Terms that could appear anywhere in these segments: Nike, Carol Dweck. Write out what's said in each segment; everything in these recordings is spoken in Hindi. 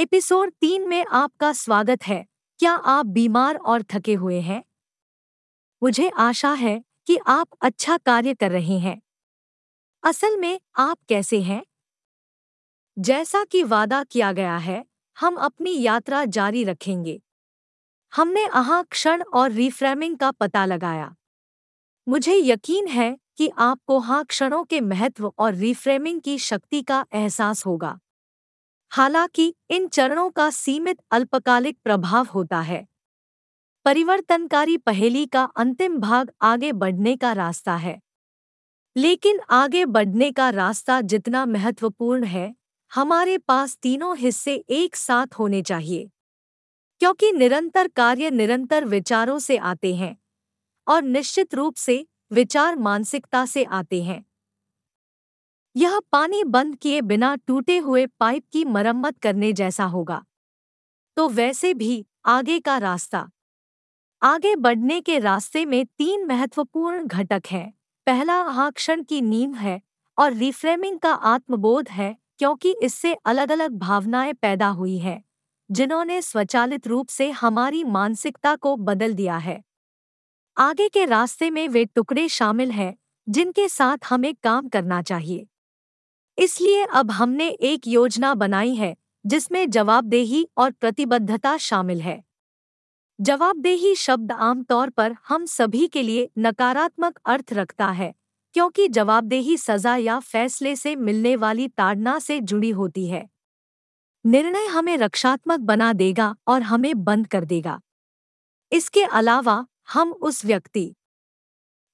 एपिसोड 3 में आपका स्वागत है। क्या आप बीमार और थके हुए हैं? मुझे आशा है कि आप अच्छा कार्य कर रहे हैं। असल में आप कैसे हैं? जैसा कि वादा किया गया है, हम अपनी यात्रा जारी रखेंगे। हमने अहा क्षण और रिफ्रेमिंग का पता लगाया। मुझे यकीन है कि आपको हा क्षणों के महत्व और रिफ्रेमिंग की शक्ति का एहसास होगा। हालांकि इन चरणों का सीमित अल्पकालिक प्रभाव होता है, परिवर्तनकारी पहेली का अंतिम भाग आगे बढ़ने का रास्ता है। लेकिन आगे बढ़ने का रास्ता जितना महत्वपूर्ण है, हमारे पास तीनों हिस्से एक साथ होने चाहिए, क्योंकि निरंतर कार्य निरंतर विचारों से आते हैं और निश्चित रूप से विचार मानसिकता से आते हैं। यह पानी बंद किए बिना टूटे हुए पाइप की मरम्मत करने जैसा होगा। तो वैसे भी आगे का रास्ता, आगे बढ़ने के रास्ते में 3 महत्वपूर्ण घटक हैं। पहला आक्षण की नींव है और रिफ्रेमिंग का आत्मबोध है, क्योंकि इससे अलग अलग भावनाएं पैदा हुई हैं जिन्होंने स्वचालित रूप से हमारी मानसिकता को बदल दिया है। आगे के रास्ते में वे टुकड़े शामिल हैं जिनके साथ हमें काम करना चाहिए। इसलिए अब हमने एक योजना बनाई है जिसमें जवाबदेही और प्रतिबद्धता शामिल है। जवाबदेही शब्द आमतौर पर हम सभी के लिए नकारात्मक अर्थ रखता है, क्योंकि जवाबदेही सजा या फैसले से मिलने वाली ताड़ना से जुड़ी होती है। निर्णय हमें रक्षात्मक बना देगा और हमें बंद कर देगा। इसके अलावा हम उस व्यक्ति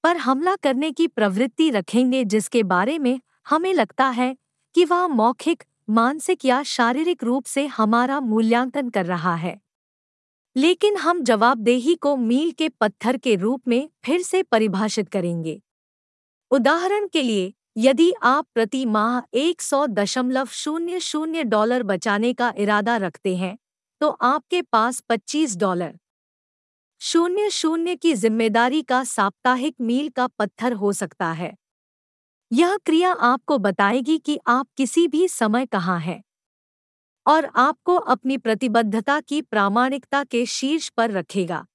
पर हमला करने की प्रवृत्ति रखेंगे जिसके बारे में हमें लगता है कि वह मौखिक, मानसिक या शारीरिक रूप से हमारा मूल्यांकन कर रहा है। लेकिन हम जवाबदेही को मील के पत्थर के रूप में फिर से परिभाषित करेंगे। उदाहरण के लिए, यदि आप प्रति माह $100.00 बचाने का इरादा रखते हैं, तो आपके पास $25.00 की जिम्मेदारी का साप्ताहिक मील का पत्थर हो सकता है। यह क्रिया आपको बताएगी कि आप किसी भी समय कहाँ हैं और आपको अपनी प्रतिबद्धता की प्रामाणिकता के शीर्ष पर रखेगा।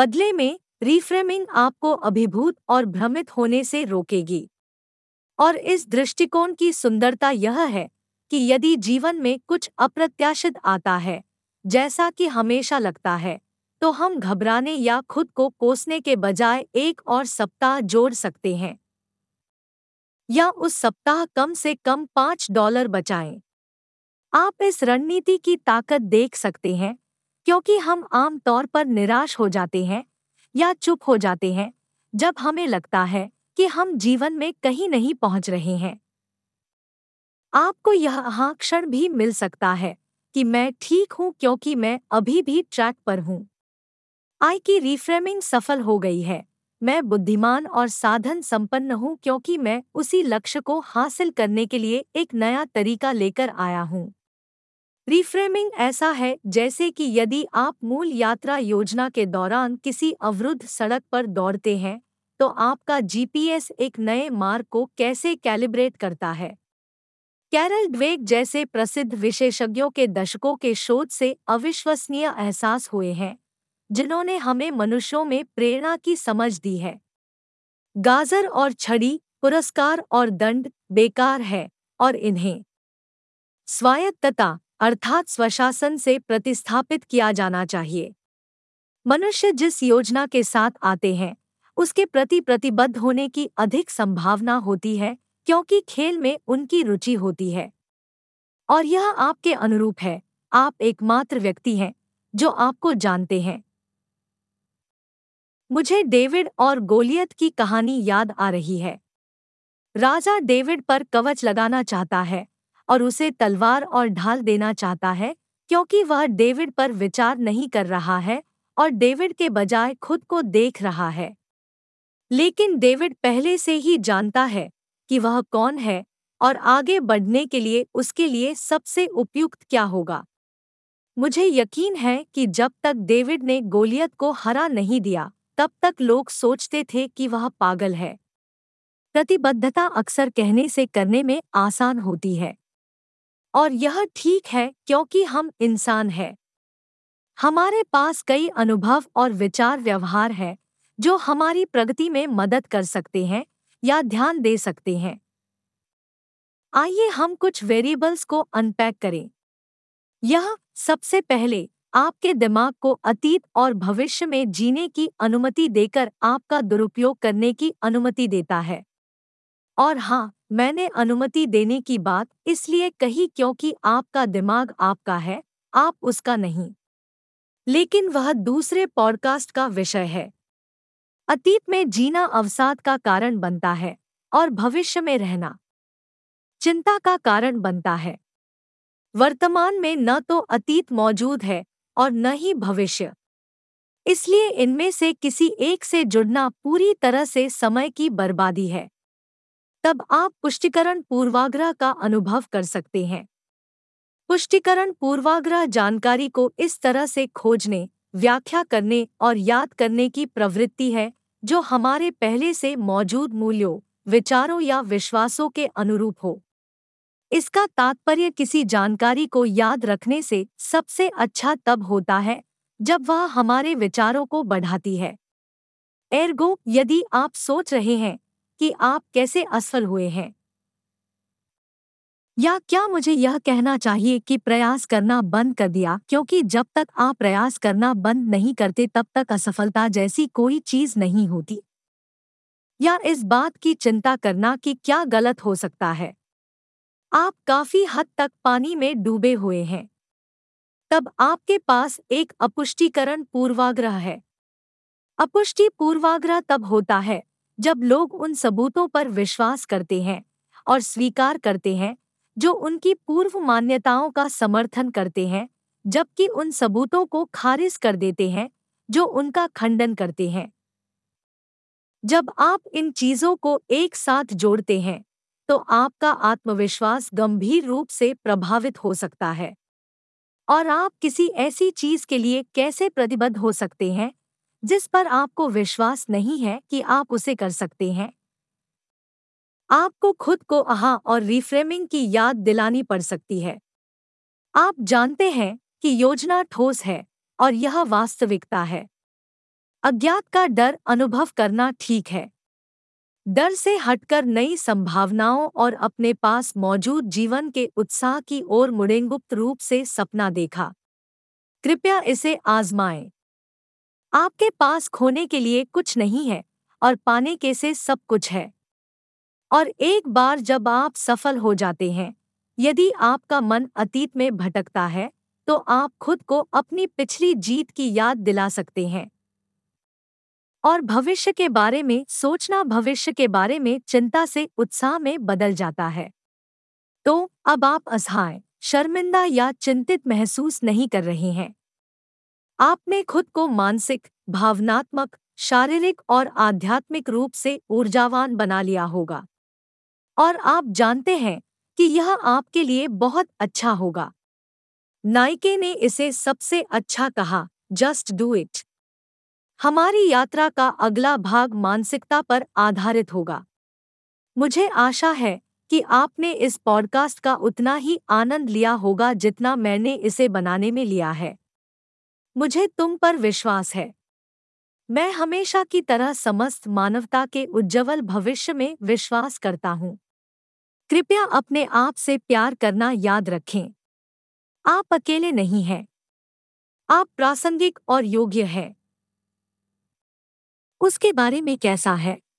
बदले में रिफ्रेमिंग आपको अभिभूत और भ्रमित होने से रोकेगी। और इस दृष्टिकोण की सुंदरता यह है कि यदि जीवन में कुछ अप्रत्याशित आता है, जैसा कि हमेशा लगता है, तो हम घबराने या खुद को कोसने के बजाय एक और सप्ताह जोड़ सकते हैं, या उस सप्ताह कम से कम $5 बचाएं। आप इस रणनीति की ताकत देख सकते हैं, क्योंकि हम आमतौर पर निराश हो जाते हैं या चुप हो जाते हैं जब हमें लगता है कि हम जीवन में कहीं नहीं पहुंच रहे हैं। आपको यह क्षण भी मिल सकता है कि मैं ठीक हूं क्योंकि मैं अभी भी ट्रैक पर हूं। आई की रिफ्रेमिंग सफल हो गई है। मैं बुद्धिमान और साधन संपन्न हूँ क्योंकि मैं उसी लक्ष्य को हासिल करने के लिए एक नया तरीका लेकर आया हूँ। रिफ्रेमिंग ऐसा है जैसे कि यदि आप मूल यात्रा योजना के दौरान किसी अवरुद्ध सड़क पर दौड़ते हैं, तो आपका GPS एक नए मार्ग को कैसे कैलिब्रेट करता है। कैरल ड्वेक जैसे प्रसिद्ध विशेषज्ञों के दशकों के शोध से अविश्वसनीय एहसास हुए हैं, जिन्होंने हमें मनुष्यों में प्रेरणा की समझ दी है। गाजर और छड़ी, पुरस्कार और दंड बेकार है, और इन्हें स्वायत्तता अर्थात स्वशासन से प्रतिस्थापित किया जाना चाहिए। मनुष्य जिस योजना के साथ आते हैं उसके प्रति प्रतिबद्ध होने की अधिक संभावना होती है, क्योंकि खेल में उनकी रुचि होती है। और यह आपके अनुरूप है। आप एकमात्र व्यक्ति हैं जो आपको जानते हैं। मुझे डेविड और गोलियत की कहानी याद आ रही है। राजा डेविड पर कवच लगाना चाहता है और उसे तलवार और ढाल देना चाहता है, क्योंकि वह डेविड पर विचार नहीं कर रहा है और डेविड के बजाय खुद को देख रहा है। लेकिन डेविड पहले से ही जानता है कि वह कौन है और आगे बढ़ने के लिए उसके लिए सबसे उपयुक्त क्या होगा। मुझे यकीन है कि जब तक डेविड ने गोलियत को हरा नहीं दिया, तब तक लोग सोचते थे कि वह पागल है। प्रतिबद्धता अक्सर कहने से करने में आसान होती है। और यह ठीक है क्योंकि हम इंसान हैं। हमारे पास कई अनुभव और विचार व्यवहार हैं जो हमारी प्रगति में मदद कर सकते हैं या ध्यान दे सकते हैं। आइए हम कुछ वेरिएबल्स को अनपैक करें। यह सबसे पहले आपके दिमाग को अतीत और भविष्य में जीने की अनुमति देकर आपका दुरुपयोग करने की अनुमति देता है। और हाँ, मैंने अनुमति देने की बात इसलिए कही क्योंकि आपका दिमाग आपका है, आप उसका नहीं। लेकिन वह दूसरे पॉडकास्ट का विषय है। अतीत में जीना अवसाद का कारण बनता है और भविष्य में रहना चिंता का कारण बनता है। वर्तमान में न तो अतीत मौजूद है और न ही भविष्य, इसलिए इनमें से किसी एक से जुड़ना पूरी तरह से समय की बर्बादी है। तब आप पुष्टिकरण पूर्वाग्रह का अनुभव कर सकते हैं। पुष्टिकरण पूर्वाग्रह जानकारी को इस तरह से खोजने, व्याख्या करने और याद करने की प्रवृत्ति है जो हमारे पहले से मौजूद मूल्यों, विचारों या विश्वासों के अनुरूप हो। इसका तात्पर्य किसी जानकारी को याद रखने से सबसे अच्छा तब होता है जब वह हमारे विचारों को बढ़ाती है। एर्गो, यदि आप सोच रहे हैं कि आप कैसे असफल हुए हैं या क्या मुझे यह कहना चाहिए कि प्रयास करना बंद कर दिया, क्योंकि जब तक आप प्रयास करना बंद नहीं करते तब तक असफलता जैसी कोई चीज नहीं होती, या इस बात की चिंता करना कि क्या गलत हो सकता है, आप काफी हद तक पानी में डूबे हुए हैं। तब आपके पास एक अपुष्टिकरण पूर्वाग्रह है। अपुष्टि पूर्वाग्रह तब होता है जब लोग उन सबूतों पर विश्वास करते हैं और स्वीकार करते हैं जो उनकी पूर्व मान्यताओं का समर्थन करते हैं, जबकि उन सबूतों को खारिज कर देते हैं जो उनका खंडन करते हैं। जब आप इन चीजों को एक साथ जोड़ते हैं तो आपका आत्मविश्वास गंभीर रूप से प्रभावित हो सकता है। और आप किसी ऐसी चीज के लिए कैसे प्रतिबद्ध हो सकते हैं जिस पर आपको विश्वास नहीं है कि आप उसे कर सकते हैं। आपको खुद को आहा और रिफ्रेमिंग की याद दिलानी पड़ सकती है। आप जानते हैं कि योजना ठोस है और यह वास्तविकता है। अज्ञात का डर अनुभव करना ठीक है। डर से हटकर नई संभावनाओं और अपने पास मौजूद जीवन के उत्साह की ओर मुड़ें। गुप्त रूप से सपना देखा, कृपया इसे आजमाएं। आपके पास खोने के लिए कुछ नहीं है और पाने के से सब कुछ है। और एक बार जब आप सफल हो जाते हैं, यदि आपका मन अतीत में भटकता है तो आप खुद को अपनी पिछली जीत की याद दिला सकते हैं। और भविष्य के बारे में सोचना भविष्य के बारे में चिंता से उत्साह में बदल जाता है। तो अब आप असहाय, शर्मिंदा या चिंतित महसूस नहीं कर रहे हैं। आपने खुद को मानसिक, भावनात्मक, शारीरिक और आध्यात्मिक रूप से ऊर्जावान बना लिया होगा और आप जानते हैं कि यह आपके लिए बहुत अच्छा होगा। नाइके ने इसे सबसे अच्छा कहा, जस्ट डू इट। हमारी यात्रा का अगला भाग मानसिकता पर आधारित होगा। मुझे आशा है कि आपने इस पॉडकास्ट का उतना ही आनंद लिया होगा जितना मैंने इसे बनाने में लिया है। मुझे तुम पर विश्वास है। मैं हमेशा की तरह समस्त मानवता के उज्ज्वल भविष्य में विश्वास करता हूँ। कृपया अपने आप से प्यार करना याद रखें। आप अकेले नहीं हैं। आप प्रासंगिक और योग्य हैं। उसके बारे में कैसा है?